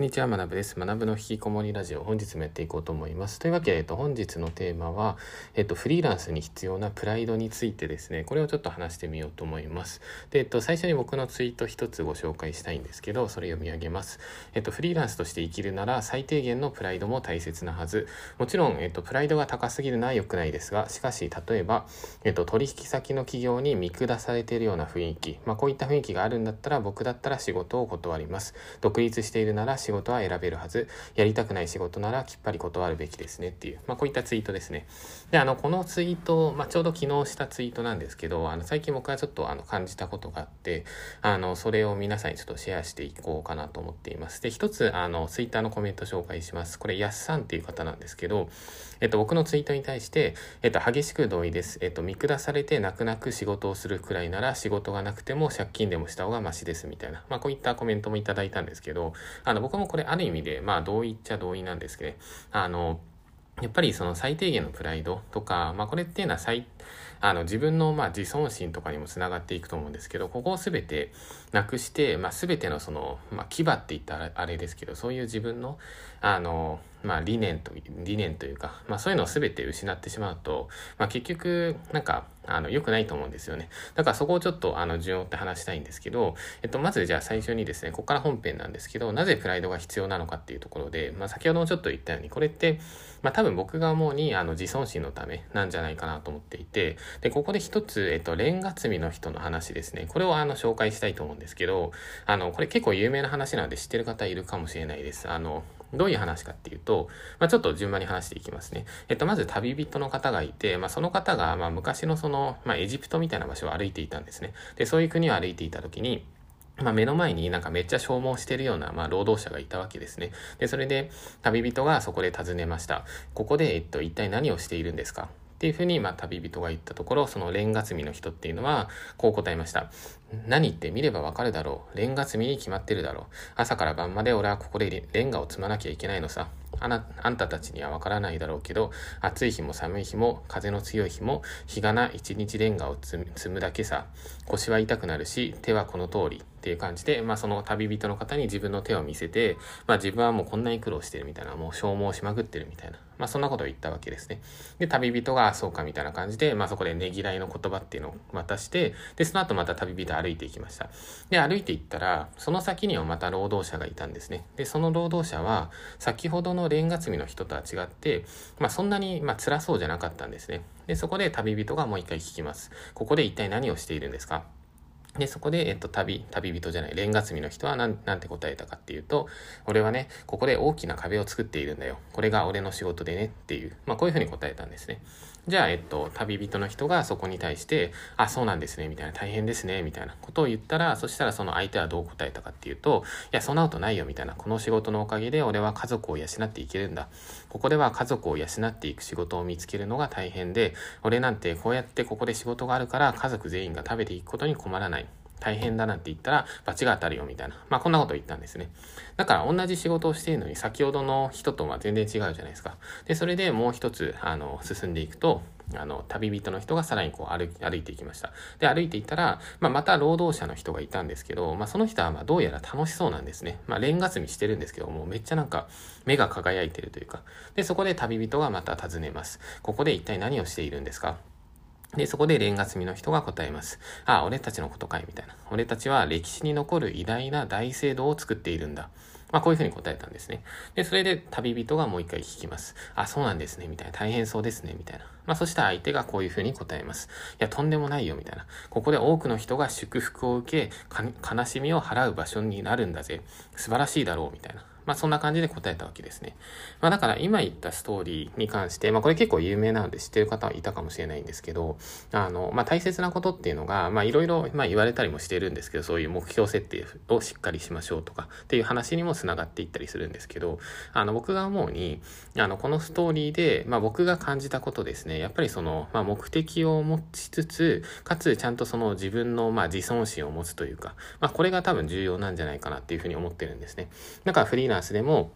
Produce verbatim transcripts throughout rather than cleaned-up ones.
こんにちは、まなぶです。まなぶの引きこもりラジオ、本日もやっていこうと思います。というわけで、えっと、本日のテーマは、えっと、フリーランスに必要なプライドについてですね、これをちょっと話してみようと思います。で、えっと、最初に僕のツイート一つご紹介したいんですけど、それ読み上げます。えっと、フリーランスとして生きるなら、最低限のプライドも大切なはず。もちろん、えっと、プライドが高すぎるのは良くないですが、しかし、例えば、えっと、取引先の企業に見下されているような雰囲気、まあ、こういった雰囲気があるんだったら、僕だったら仕事を断ります。独立しているなら、仕事は選べるはず、やりたくない仕事ならきっぱり断るべきですねっていう、まあ、こういったツイートですね。で、あのこのツイート、まあ、ちょうど昨日したツイートなんですけど、あの最近僕はちょっとあの感じたことがあって、あのそれを皆さんにちょっとシェアしていこうかなと思っています。で、一つあのツイッターのコメント紹介します。これやっさんっていう方なんですけど、えっと、僕のツイートに対して、えっと、激しく同意です、えっと、見下されて泣く泣く仕事をするくらいなら仕事がなくても借金でもした方がマシですみたいな、まあ、こういったコメントもいただいたんですけど、あの僕僕もこれある意味でまあ同意っちゃ同意なんですけど、ね、あのやっぱりその最低限のプライドとか、まあ、これっていうのは最あの自分のまあ自尊心とかにもつながっていくと思うんですけど、ここを全てなくして、まあ、全てのその、まあ、牙って言ったらあれですけど、そういう自分の、あの、まあ、理念と、理念というか、まあ、そういうのを全て失ってしまうと、まあ、結局なんかあの良くないと思うんですよね。だからそこをちょっとあの順を追って話したいんですけど、えっと、まずじゃあ最初にですね、ここから本編なんですけど、なぜプライドが必要なのかっていうところで、まあ、先ほどもちょっと言ったように、これって、まあ、多分僕が思うにあの自尊心のためなんじゃないかなと思っていて、でここで一つ、えっと、レンガ積みの人の話ですね。これをあの紹介したいと思うんですけど、あのこれ結構有名な話なので知ってる方いるかもしれないです。あのどういう話かっていうと、まあ、ちょっと順番に話していきますね。えっと、まず旅人の方がいて、まあ、その方がまあ昔のその、まあ、エジプトみたいな場所を歩いていたんですね。で、そういう国を歩いていた時に、まあ、目の前になんかめっちゃ消耗してるような、まあ、労働者がいたわけですね。で、それで旅人がそこで尋ねました。ここで、えっと、一体何をしているんですかっていうふうに、まあ、旅人が言ったところ、そのレンガ積みの人っていうのはこう答えました。何言って見ればわかるだろう。レンガ積みに決まってるだろう。朝から晩まで俺はここでレンガを積まなきゃいけないのさ。あな、あんたたちにはわからないだろうけど、暑い日も寒い日も風の強い日も日がな一日レンガを積むだけさ。腰は痛くなるし手はこの通りっていう感じで、まあ、その旅人の方に自分の手を見せて、まあ、自分はもうこんなに苦労してるみたいな、もう消耗しまくってるみたいな、まあ、そんなことを言ったわけですね。で、旅人がそうかみたいな感じで、まあ、そこでねぎらいの言葉っていうのを渡して、でその後また旅人歩いていきました。で、歩いていったらその先にはまた労働者がいたんですね。で、その労働者は先ほどのレンガ積みの人とは違って、まあ、そんなにまあ辛そうじゃなかったんですね。で、そこで旅人がもう一回聞きます。ここで一体何をしているんですか。で、そこで、えっと、旅、旅人じゃない、レンガ積みの人はなん、なんて答えたかっていうと、俺はね、ここで大きな壁を作っているんだよ。これが俺の仕事でねっていう、まあ、こういうふうに答えたんですね。じゃあ、えっと、旅人の人がそこに対して、あ、そうなんですね、みたいな、大変ですね、みたいなことを言ったら、そしたらその相手はどう答えたかっていうと、いや、そんなことないよ、みたいな、この仕事のおかげで俺は家族を養っていけるんだ。ここでは家族を養っていく仕事を見つけるのが大変で、俺なんてこうやってここで仕事があるから、家族全員が食べていくことに困らない。大変だなんて言ったら罰が当たるよみたいな、まあ、こんなことを言ったんですね。だから同じ仕事をしているのに先ほどの人とは全然違うじゃないですか。で、それでもう一つあの進んでいくと、あの旅人の人がさらにこう 歩, 歩いていきました。で、歩いていったら、まあ、また労働者の人がいたんですけど、まあ、その人はまあどうやら楽しそうなんですね。まあ、レンガ積みしてるんですけど、もうめっちゃなんか目が輝いてるというか。で、そこで旅人がまた尋ねます。ここで一体何をしているんですか。で、そこでレンガ積みの人が答えます。ああ、俺たちのことかい、みたいな。俺たちは歴史に残る偉大な大聖堂を作っているんだ。まあ、こういうふうに答えたんですね。で、それで旅人がもう一回聞きます。あ、そうなんですね、みたいな。大変そうですね、みたいな。まあ、そしたら相手がこういうふうに答えます。いや、とんでもないよ、みたいな。ここで多くの人が祝福を受け、悲しみを払う場所になるんだぜ。素晴らしいだろう、みたいな。まあ、そんな感じで答えたわけですね。まあ、だから今言ったストーリーに関して、まあ、これ結構有名なので知ってる方はいたかもしれないんですけど、あの、まあ、大切なことっていうのが、まあ、いろいろまあ言われたりもしてるんですけど、そういう目標設定をしっかりしましょうとかっていう話にもつながっていったりするんですけど、あの僕が思うに、あのこのストーリーで、まあ、僕が感じたことですね。やっぱりその、まあ、目的を持ちつつ、かつちゃんとその自分のまあ自尊心を持つというか、まあ、これが多分重要なんじゃないかなっていうふうに思ってるんですね。だからフリーランスでも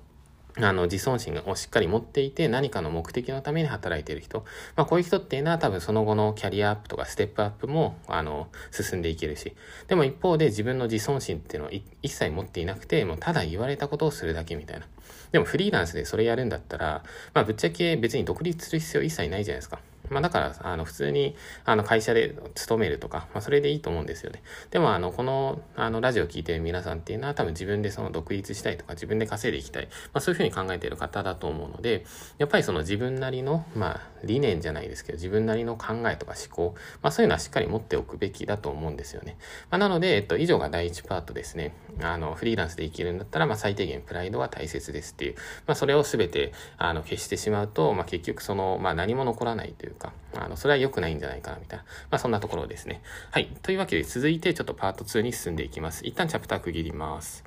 あの自尊心をしっかり持っていて、何かの目的のために働いている人、まあ、こういう人っていうのは多分その後のキャリアアップとかステップアップもあの進んでいけるし、でも一方で自分の自尊心っていうのを一切持っていなくて、もうただ言われたことをするだけみたいな。でもフリーランスでそれやるんだったら、まあ、ぶっちゃけ別に独立する必要一切ないじゃないですか。まあ、だからあの普通にあの会社で勤めるとか、まあ、それでいいと思うんですよね。でもあのこの、あのラジオを聞いている皆さんっていうのは多分自分でその独立したいとか自分で稼いでいきたい、まあ、そういうふうに考えている方だと思うので、やっぱりその自分なりの、まあ、理念じゃないですけど自分なりの考えとか思考、まあ、そういうのはしっかり持っておくべきだと思うんですよね。まあ、なので、えっと、以上が第一パートですね。あのフリーランスで生きるんだったら、まあ、最低限プライドは大切ですっていう、まあ、それを全てあの消してしまうと、まあ、結局その、まあ、何も残らないというか、あのそれは良くないんじゃないかなみたいな、まあ、そんなところですね。はい、というわけで続いてちょっとパートツーに進んでいきます。一旦チャプター区切ります。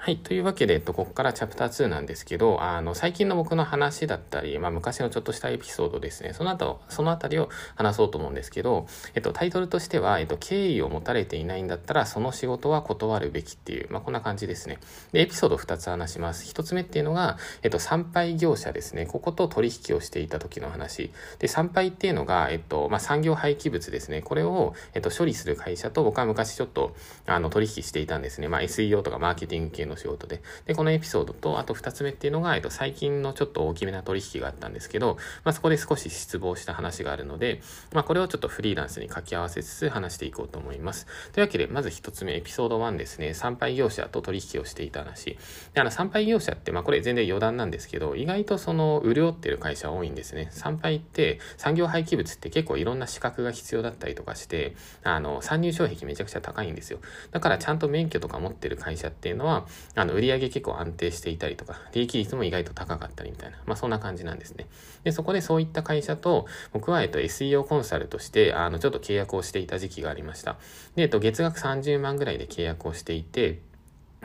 はい、というわけで、えっと、ここからチャプターツーなんですけど、あの最近の僕の話だったり、まあ、昔のちょっとしたエピソードですね、その後そのあたりを話そうと思うんですけど、えっと、タイトルとしては、えっと、敬意を持たれていないんだったらその仕事は断るべきっていう、まあ、こんな感じですね。で、エピソードふたつ話します。ひとつめっていうのが、えっと、産廃業者ですね。ここと取引をしていた時の話で、産廃っていうのが、えっとまあ、産業廃棄物ですね。これを、えっと、処理する会社と僕は昔ちょっとあの取引していたんですね。まあ、エスイーオー とかマーケティング系の仕事で、でこのエピソードと、あとふたつめっていうのが、えっと、最近のちょっと大きめな取引があったんですけど、まあ、そこで少し失望した話があるので、まあ、これをちょっとフリーランスに掛け合わせつつ話していこうと思います。というわけで、まずひとつめ、エピソードいちですね。産廃業者と取引をしていた話で、あの産廃業者って、まあ、これ全然余談なんですけど、意外とその潤ってる会社多いんですね。産廃って産業廃棄物って結構いろんな資格が必要だったりとかして、あの参入障壁めちゃくちゃ高いんですよ。だからちゃんと免許とか持ってる会社っていうのは、あの売上結構安定していたりとか、利益率も意外と高かったりみたいな、まあ、そんな感じなんですね。で、そこでそういった会社と僕は、えっと、エスイーオー コンサルとしてあのちょっと契約をしていた時期がありました。で、えっと、月額さんじゅうまんぐらいで契約をしていて、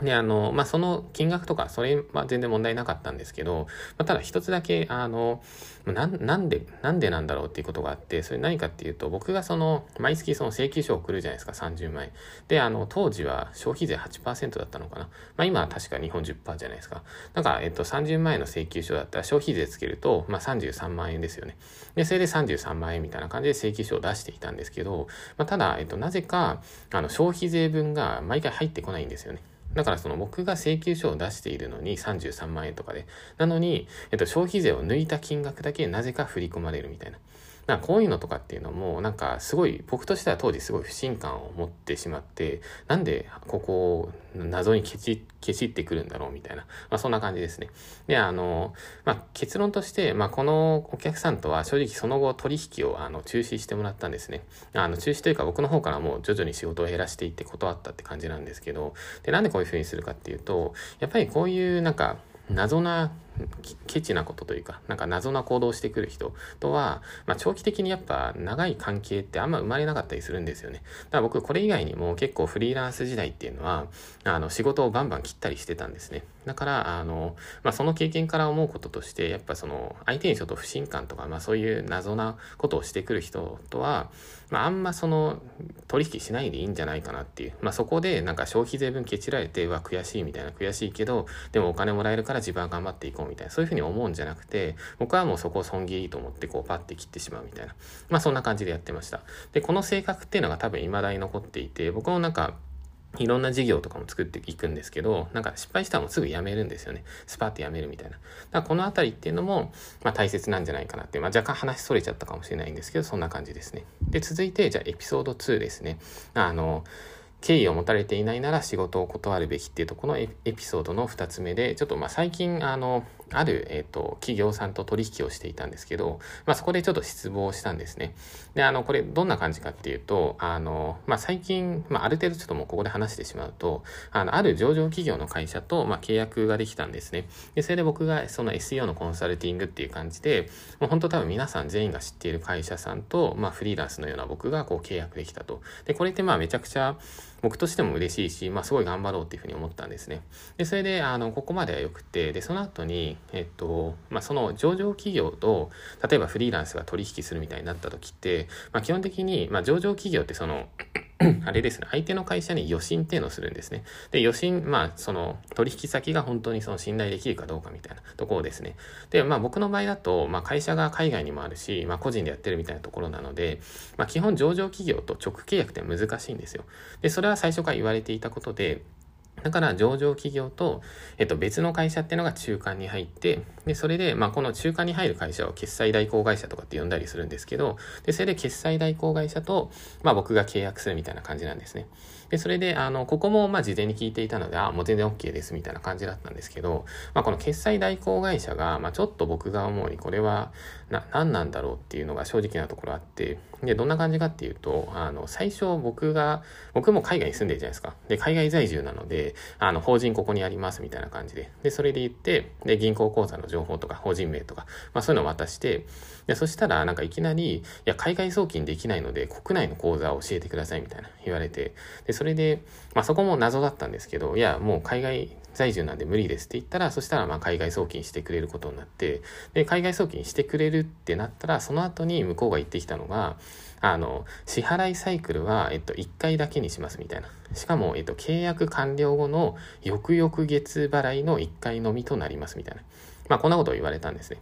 で、あの、まあ、その金額とか、それは全然問題なかったんですけど、まあ、ただ一つだけ、あの、な、なんで、なんでなんだろうっていうことがあって、それ何かっていうと、僕がその、毎月その請求書を送るじゃないですか、さんじゅうまんえん。で、あの、当時は消費税 はちパーセント だったのかな。まあ、今は確か日本 じゅっパーセント じゃないですか。だから、えっと、さんじゅうまんえんの請求書だったら消費税つけると、まあ、さんじゅうさんまんえんですよね。で、それでさんじゅうさんまんえんみたいな感じで請求書を出していたんですけど、まあ、ただ、えっと、なぜか、あの、消費税分が毎回入ってこないんですよね。だからその僕が請求書を出しているのにさんじゅうさんまんえんとかで、なのに、えっと、消費税を抜いた金額だけなぜか振り込まれるみたいな。なんかこういうのとかっていうのも、なんかすごい僕としては当時すごい不信感を持ってしまって、なんでここを謎にケチケチってくるんだろうみたいな、まあ、そんな感じですね。で、あの、まあ、結論として、まあ、このお客さんとは正直その後取引をあの中止してもらったんですね。あの中止というか、僕の方からもう徐々に仕事を減らしていって断ったって感じなんですけど、で、なんでこういうふうにするかっていうと、やっぱりこういうなんか謎なケチなことというか、なんか謎な行動をしてくる人とは、まあ、長期的にやっぱ長い関係ってあんま生まれなかったりするんですよね。だから僕これ以外にも結構フリーランス時代っていうのはあの仕事をバンバン切ったりしてたんですね。だからあの、まあ、その経験から思うこととして、やっぱその相手にちょっと不信感とか、まあ、そういう謎なことをしてくる人とは、まあ、あんまその取引しないでいいんじゃないかなっていう、まあ、そこでなんか消費税分ケチられて、うわ悔しいみたいな、悔しいけどでもお金もらえるから自分は頑張っていこうみたいな、そういうふうに思うんじゃなくて、僕はもうそこを損切りと思ってこうパッて切ってしまうみたいな、まあ、そんな感じでやってました。で、この性格っていうのが多分未だに残っていて、僕もなんかいろんな事業とかも作っていくんですけど、なんか失敗したらもうすぐやめるんですよね。スパッとやめるみたいな。だからこのあたりっていうのも、まあ、大切なんじゃないかなって、まあ、若干話それちゃったかもしれないんですけど、そんな感じですね。で、続いてじゃあエピソードツーですね。あの敬意を持たれていないなら仕事を断るべきっていうとこのエピソードのふたつめで、ちょっとまあ最近あのある、えー、と企業さんと取引をしていたんですけど、まあ、そこでちょっと失望したんですね。で、あのこれどんな感じかっていうと、あの、まあ、最近、まあ、ある程度ちょっともうここで話してしまうと、あのある上場企業の会社と、まあ、契約ができたんですね。で、それで僕がその エスイーオー のコンサルティングっていう感じで、もう本当多分皆さん全員が知っている会社さんと、まあ、フリーランスのような僕がこう契約できたと。で、これってまあめちゃくちゃ僕としても嬉しいし、まあ、すごい頑張ろうっていうふうに思ったんですね。で、それであのここまではよくて、で、その後に、えっとまあ、その上場企業と例えばフリーランスが取引するみたいになった時って、まあ、基本的に、まあ、上場企業ってそのあれですね、相手の会社に予診っていうのをするんですね。で、予診、まあ、その取引先が本当にその信頼できるかどうかみたいなところですね。で、まあ僕の場合だと、まあ会社が海外にもあるし、まあ個人でやってるみたいなところなので、まあ基本上場企業と直契約って難しいんですよ。で、それは最初から言われていたことで、だから上場企業と、えっと、別の会社っていうのが中間に入って、で、それで、まあ、この中間に入る会社を決済代行会社とかって呼んだりするんですけど、で、それで決済代行会社と、まあ、僕が契約するみたいな感じなんですね。で、それで、あの、ここも、まあ、事前に聞いていたので、あ、もう全然 OK ですみたいな感じだったんですけど、まあ、この決済代行会社が、まあ、ちょっと僕が思うに、これは、な、何なんだろうっていうのが正直なところあって、で、どんな感じかっていうと、あの、最初僕が、僕も海外に住んでるじゃないですか。で、海外在住なので、あの法人ここにありますみたいな感じで、でそれで言って、で銀行口座の情報とか法人名とか、まあそういうのを渡して、でそしたらなんかいきなり、いや海外送金できないので国内の口座を教えてくださいみたいな言われて、でそれでまあそこも謎だったんですけど、いやもう海外在住なんで無理ですって言ったら、そしたらまあ海外送金してくれることになって、で海外送金してくれるってなったら、その後に向こうが言ってきたのが、あの支払いサイクルはえっといっかいだけにしますみたいな。しかもえっと契約完了後の翌々月払いのいっかいのみとなりますみたいな。まあこんなことを言われたんですね。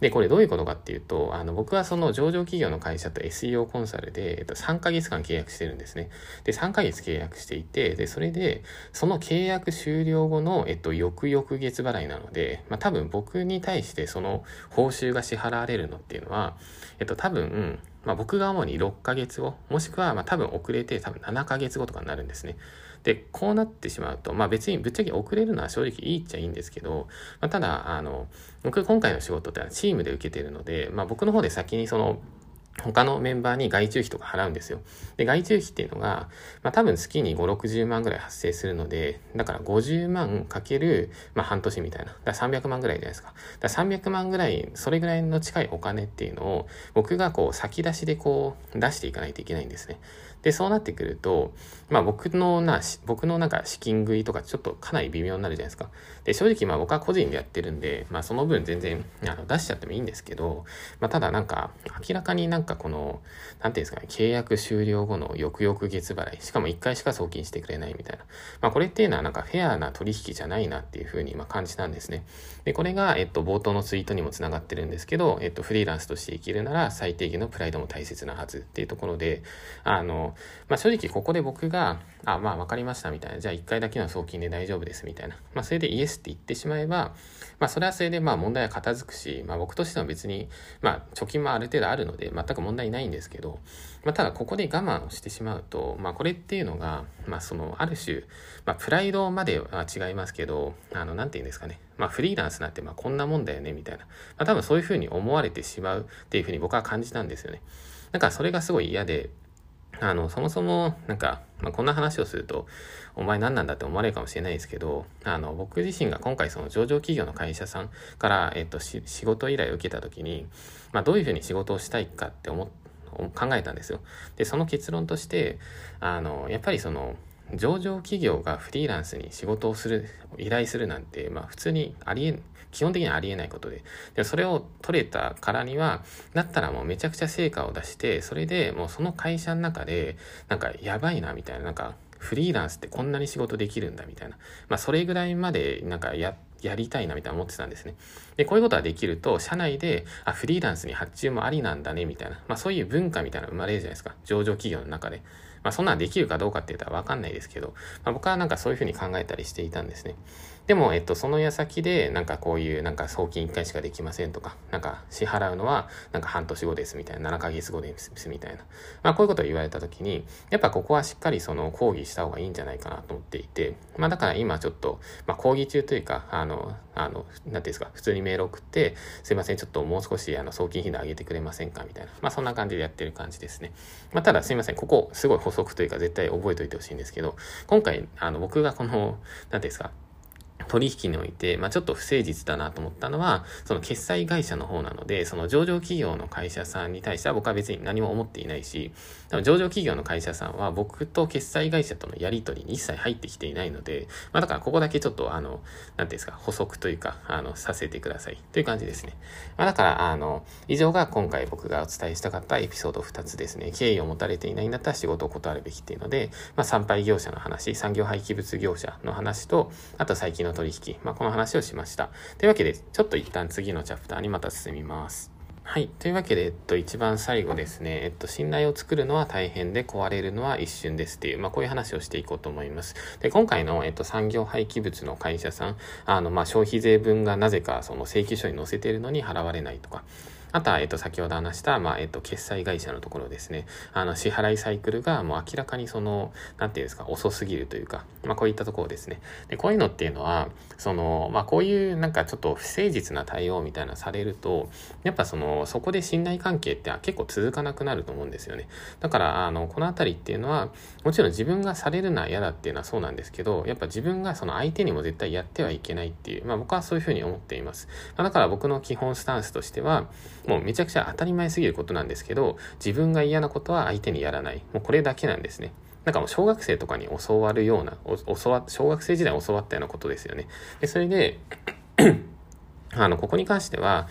で、これどういうことかっていうと、あの、僕はその上場企業の会社と エスイーオー コンサルで、えっと、さんかげつかん契約してるんですね。で、さんかげつ契約していて、で、それで、その契約終了後の、えっと、翌々月払いなので、まあ、多分僕に対してその報酬が支払われるのっていうのは、えっと、多分、まあ、僕が主にろっかげつご、もしくは、まあ、多分遅れて、多分ななかげつごとかになるんですね。で、こうなってしまうと、まあ、別にぶっちゃけ遅れるのは正直いいっちゃいいんですけど、まあ、ただ、あの、僕今回の仕事ってチームで受けているので、まあ、僕の方で先にその、他のメンバーに外注費とか払うんですよ。で、外注費っていうのが、まあ多分月にごじゅう、ろくじゅうまんぐらい発生するので、だからごじゅうまんかける、まあ半年みたいな。だからさんびゃくまんぐらいじゃないですか。だからさんびゃくまんぐらい、それぐらいの近いお金っていうのを、僕がこう先出しでこう出していかないといけないんですね。で、そうなってくると、まあ僕のな、僕のなんか資金食いとかちょっとかなり微妙になるじゃないですか。で、正直まあ僕は個人でやってるんで、まあその分全然あの出しちゃってもいいんですけど、まあただなんか明らかになんかなんかこのなんていうんですかね、契約終了後の翌々月払い、しかもいっかいしか送金してくれないみたいな、まあ、これっていうのはなんかフェアな取引じゃないなっていうふうにまあ感じたんですね。でこれがえっと冒頭のツイートにもつながってるんですけど、えっとフリーランスとして生きるなら最低限のプライドも大切なはずっていうところで、あの、まあ、正直ここで僕があまあ分かりましたみたいな、じゃあいっかいだけの送金で大丈夫ですみたいな、まあ、それでイエスって言ってしまえば、まあ、それはそれでまあ問題は片付くし、まあ、僕としては別にまあ貯金もある程度あるので、まあ全く問題ないんですけど、まあ、ただここで我慢をしてしまうと、まあ、これっていうのが、まあ、そのある種、まあ、プライドまでは違いますけど、あのなんていうんですかね、まあ、フリーランスなんてまあこんなもんだよねみたいな、まあ、多分そういうふうに思われてしまうっていうふうに僕は感じたんですよね。だからそれがすごい嫌で、あのそもそもなんか、まあ、こんな話をするとお前何なんだって思われるかもしれないですけど、あの僕自身が今回その上場企業の会社さんから、えっと、し仕事依頼を受けた時に、まあ、どういうふうに仕事をしたいかって思っ考えたんですよ。でその結論として、あのやっぱりその上場企業がフリーランスに仕事をする依頼するなんて、まあ、普通にありえ基本的にはありえないことで、でそれを取れたからにはだったらもうめちゃくちゃ成果を出して、それでもうその会社の中でなんかやばいなみたいな、なんかフリーランスってこんなに仕事できるんだみたいな、まあ、それぐらいまでなんかやってやりたいなみたいな思ってたんですね。で、こういうことができると、社内で、あ、フリーランスに発注もありなんだねみたいな、まあそういう文化みたいなの生まれるじゃないですか、上場企業の中で。まあそんなんできるかどうかって言ったらわかんないですけど、まあ、僕はなんかそういうふうに考えたりしていたんですね。でも、えっと、その矢先で、なんかこういう、なんか送金いっかいしかできませんとか、なんか支払うのは、なんか半年後ですみたいな、ななかげつごですみたいな。まあこういうことを言われたときに、やっぱここはしっかりその講義した方がいいんじゃないかなと思っていて、まあだから今ちょっと、まあ講義中というか、あの、あの何て言うんですか、普通にメール送って「すいません、ちょっともう少しあの送金頻度上げてくれませんか」みたいな、まあそんな感じでやってる感じですね。まあただすいません、ここすごい補足というか絶対覚えておいてほしいんですけど、今回あの僕がこの何て言うんですか、取引において、まあ、ちょっと不誠実だなと思ったのは、その決済会社の方なので、その上場企業の会社さんに対しては僕は別に何も思っていないし、上場企業の会社さんは僕と決済会社とのやり取りに一切入ってきていないので、まあ、だからここだけちょっと、あの、なんていうんですか、補足というか、あの、させてくださいという感じですね。まあ、だから、あの、以上が今回僕がお伝えしたかったエピソードふたつですね。敬意を持たれていないんだったら仕事を断るべきっていうので、まあ、産廃業者の話、産業廃棄物業者の話と、あと最近の取引、まあ、この話をしました。というわけで、ちょっと一旦次のチャプターにまた進みます。はい。というわけで、えっと、一番最後ですね。えっと、信頼を作るのは大変で壊れるのは一瞬ですっていう、まあ、こういう話をしていこうと思います。で、今回の、えっと、産業廃棄物の会社さん、あの、まあ、消費税分がなぜか、その請求書に載せているのに払われないとか、あとは、えっと、先ほど話した、まあ、えっと、決済会社のところですね。あの、支払いサイクルが、もう明らかにその、なんていうんですか、遅すぎるというか、まあ、こういったところですね。で、こういうのっていうのは、その、まあ、こういう、なんかちょっと不誠実な対応みたいなされると、やっぱその、そこで信頼関係って結構続かなくなると思うんですよね。だから、あの、このあたりっていうのは、もちろん自分がされるのは嫌だっていうのはそうなんですけど、やっぱ自分がその相手にも絶対やってはいけないっていう、まあ、僕はそういうふうに思っています。だから僕の基本スタンスとしては、もうめちゃくちゃ当たり前すぎることなんですけど、自分が嫌なことは相手にやらない。もうこれだけなんですね。なんかもう小学生とかに教わるような、教わ、小学生時代教わったようなことですよね。で、それで、あの、ここに関しては、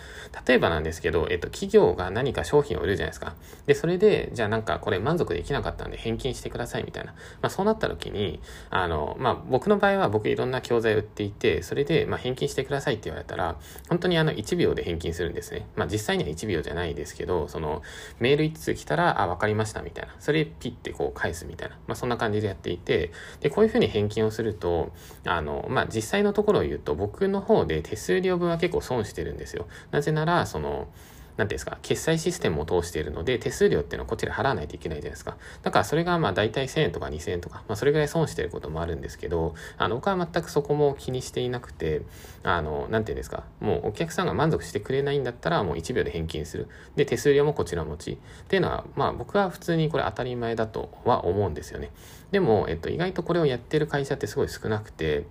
例えばなんですけど、えっと、企業が何か商品を売るじゃないですか。で、それで、じゃあなんかこれ満足できなかったんで返金してくださいみたいな。まあそうなった時に、あの、まあ僕の場合は僕いろんな教材を売っていて、それで、まあ返金してくださいって言われたら、本当にあのいちびょうで返金するんですね。まあ実際にはいちびょうじゃないですけど、そのメールいつつう来たら、あ、わかりましたみたいな。それピッてこう返すみたいな。まあそんな感じでやっていて、で、こういうふうに返金をすると、あの、まあ実際のところを言うと、僕の方で手数料分は結構結構損してるんですよ。なぜならそのなんていうんですか、決済システムを通しているので手数料っていうのをこっちで払わないといけないじゃないですか。だからそれがまあ大体せんえんとかにせんえんとか、まあ、それぐらい損してることもあるんですけど、あの僕は全くそこも気にしていなくて、あのなんていうんですか、もうお客さんが満足してくれないんだったらもういちびょうで返金する。で手数料もこちら持ちっていうのは、まあ僕は普通にこれ当たり前だとは思うんですよね。でも、えっと、意外とこれをやってる会社ってすごい少なくて、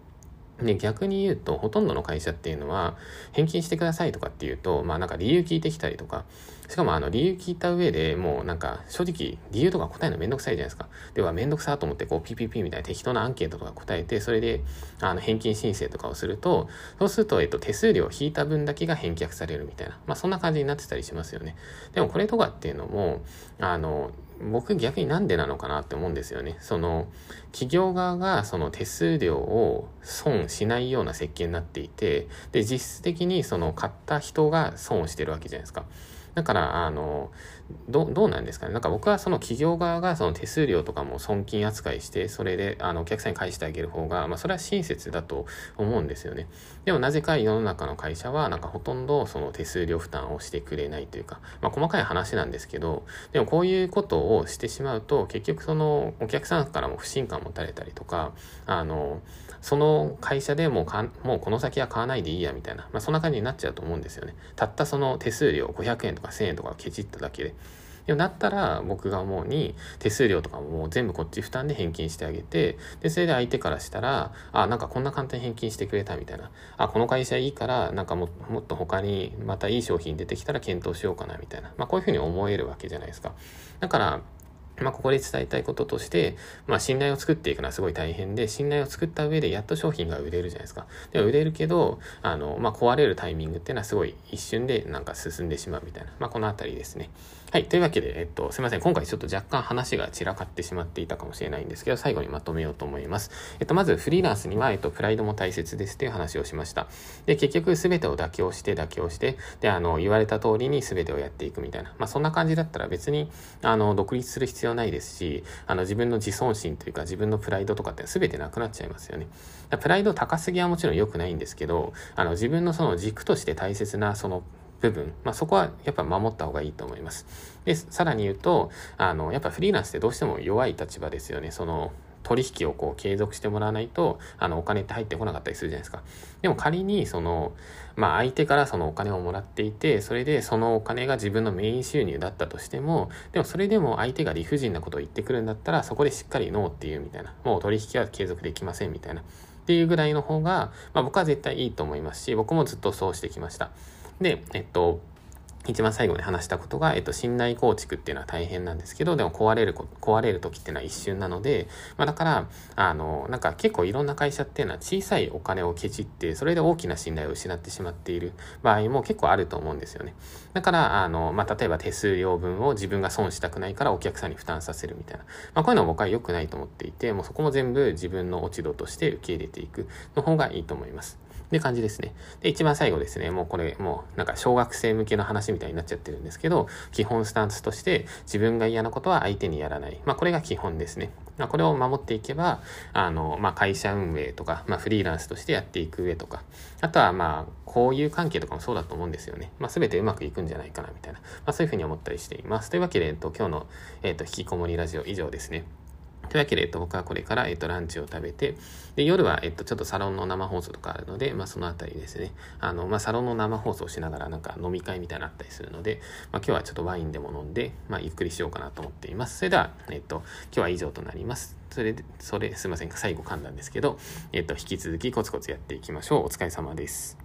で逆に言うとほとんどの会社っていうのは返金してくださいとかっていうと、まあなんか理由聞いてきたりとか、しかもあの理由聞いた上でもうなんか正直理由とか答えるのめんどくさいじゃないですか。ではめんどくさと思ってこう ピーピーピー みたいな適当なアンケートとか答えて、それであの返金申請とかをすると、そうするとえっと手数料を引いた分だけが返却されるみたいな、まあそんな感じになってたりしますよね。でもこれとかっていうのもあの僕逆になんでなのかなって思うんですよね。その企業側がその手数料を損しないような設計になっていて、で実質的にその買った人が損をしてるわけじゃないですか。だからあの ど, どうなんですかね。なんか僕はその企業側がその手数料とかも損金扱いして、それであのお客さんに返してあげる方が、まあ、それは親切だと思うんですよね。でもなぜか世の中の会社はなんかほとんどその手数料負担をしてくれないというか、まあ、細かい話なんですけど、でもこういうことをしてしまうと結局そのお客さんからも不信感を持たれたりとか、あのその会社でもうかもうこの先は買わないでいいやみたいな、まあ、そんな感じになっちゃうと思うんですよね。たったその手数料ごひゃくえんとかせんえんとかケチっただけで。でもだったら僕が思うに手数料とかももう全部こっち負担で返金してあげて、でそれで相手からしたら、あ、なんかこんな簡単に返金してくれたみたいな、あ、この会社いいからなんか も, もっと他にまたいい商品出てきたら検討しようかなみたいな、まあ、こういうふうに思えるわけじゃないですか。だからまあ、ここで伝えたいこととして、まあ、信頼を作っていくのはすごい大変で、信頼を作った上でやっと商品が売れるじゃないですか。でも売れるけど、あの、まあ、壊れるタイミングっていうのはすごい一瞬でなんか進んでしまうみたいな、まあ、このあたりですね。はい。というわけで、えっと、すいません。今回ちょっと若干話が散らかってしまっていたかもしれないんですけど、最後にまとめようと思います。えっと、まずフリーランスには、えっと、プライドも大切ですっていう話をしました。で、結局全てを妥協して妥協して、で、あの、言われた通りに全てをやっていくみたいな、まあ、そんな感じだったら別に、あの、独立する必要はないですし、あの自分の自尊心というか自分のプライドとかって全てなくなっちゃいますよね。だプライド高すぎはもちろん良くないんですけど、あの自分のその軸として大切なその部分、まあ、そこはやっぱ守った方がいいと思います。で、さらに言うと、あのやっぱフリーランスってどうしても弱い立場ですよね。その取引をこう継続してもらわないと、あのお金って入ってこなかったりするじゃないですか。でも仮にその、まあ、相手からそのお金をもらっていて、それでそのお金が自分のメイン収入だったとしても、でもそれでも相手が理不尽なことを言ってくるんだったら、そこでしっかりノーっていうみたいな、もう取引は継続できませんみたいな。っていうぐらいの方が、まあ、僕は絶対いいと思いますし、僕もずっとそうしてきました。で、えっと、一番最後に話したことが、えっと、信頼構築っていうのは大変なんですけど、でも壊れる、壊れる時っていうのは一瞬なので、まあだから、あの、なんか結構いろんな会社っていうのは小さいお金をケチって、それで大きな信頼を失ってしまっている場合も結構あると思うんですよね。だから、あの、まあ例えば手数料分を自分が損したくないからお客さんに負担させるみたいな。まあこういうのは僕は良くないと思っていて、もうそこも全部自分の落ち度として受け入れていくの方がいいと思います。って感じですね。で、一番最後ですね。もうこれ、もうなんか小学生向けの話みたいになっちゃってるんですけど、基本スタンスとして自分が嫌なことは相手にやらない。まあこれが基本ですね。まあこれを守っていけば、あの、まあ会社運営とか、まあフリーランスとしてやっていく上とか、あとはまあ交友関係とかもそうだと思うんですよね。まあ全てうまくいくんじゃないかなみたいな。まあそういうふうに思ったりしています。というわけで、えっと、今日の、えっと、引きこもりラジオ以上ですね。というわけで、えっと、僕はこれから、えっと、ランチを食べて、で、夜は、えっと、ちょっとサロンの生放送とかあるので、まあ、そのあたりですね。あの、まあ、サロンの生放送をしながら、なんか飲み会みたいなのあったりするので、まあ、今日はちょっとワインでも飲んで、まあ、ゆっくりしようかなと思っています。それでは、えっと、今日は以上となります。それで、それ、すいません、最後噛んだんですけど、えっと、引き続きコツコツやっていきましょう。お疲れ様です。